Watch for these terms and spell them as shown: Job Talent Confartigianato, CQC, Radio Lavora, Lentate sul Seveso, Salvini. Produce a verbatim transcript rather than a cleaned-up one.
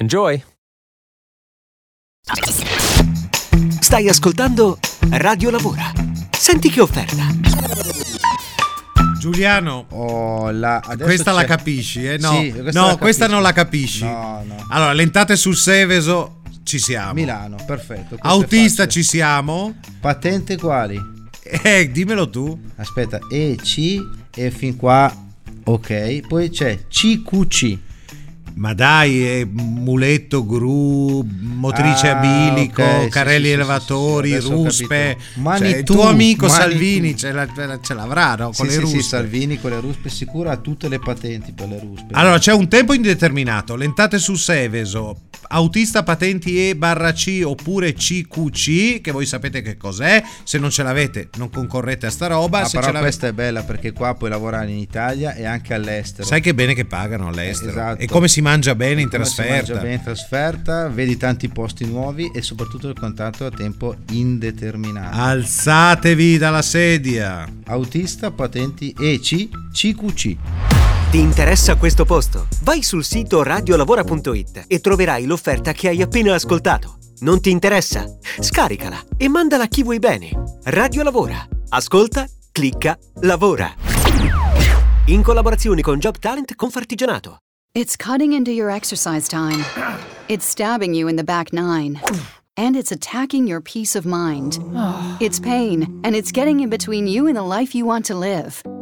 Enjoy! Stai ascoltando Radio Lavora. Senti che offerta! Giuliano, oh, la, questa c'è... la capisci? Eh? No, sì, questa, no questa non la capisci. No, no. Allora, Lentate sul Seveso, ci siamo. Milano, perfetto. Autista, ci siamo. Patente quali? Eh, dimmelo tu. Aspetta, E C e fin qua, ok. Poi c'è C Q C. Ma dai, è muletto, gru, motrice ah, a bilico, okay, carrelli sì, sì, elevatori, sì, sì, ruspe. Cioè, il tuo amico Mani Salvini ce, la, ce l'avrà, no? Con sì, le sì, ruspe. Sì, Salvini con le ruspe sicuro ha tutte le patenti per le ruspe. Allora, c'è un tempo indeterminato. Lentate sul Seveso, autista patenti E barra C oppure C Q C, che voi sapete che cos'è. Se non ce l'avete, non concorrete a sta roba. Ma se però ce questa è bella perché qua puoi lavorare in Italia e anche all'estero. Sai che bene che pagano all'estero. Eh, esatto. E come si mangia bene in trasferta. Si mangia bene in trasferta, vedi tanti posti nuovi e soprattutto il contratto a tempo indeterminato. Alzatevi dalla sedia. Autista patenti E C C Q C. Ti interessa questo posto? Vai sul sito radiolavora punto it e troverai l'offerta che hai appena ascoltato. Non ti interessa? Scaricala e mandala a chi vuoi bene. Radio Lavora. Ascolta, clicca, lavora. In collaborazione con Job Talent Confartigianato. It's cutting into your exercise time. It's stabbing you in the back nine. And it's attacking your peace of mind. It's pain, and it's getting in between you and the life you want to live.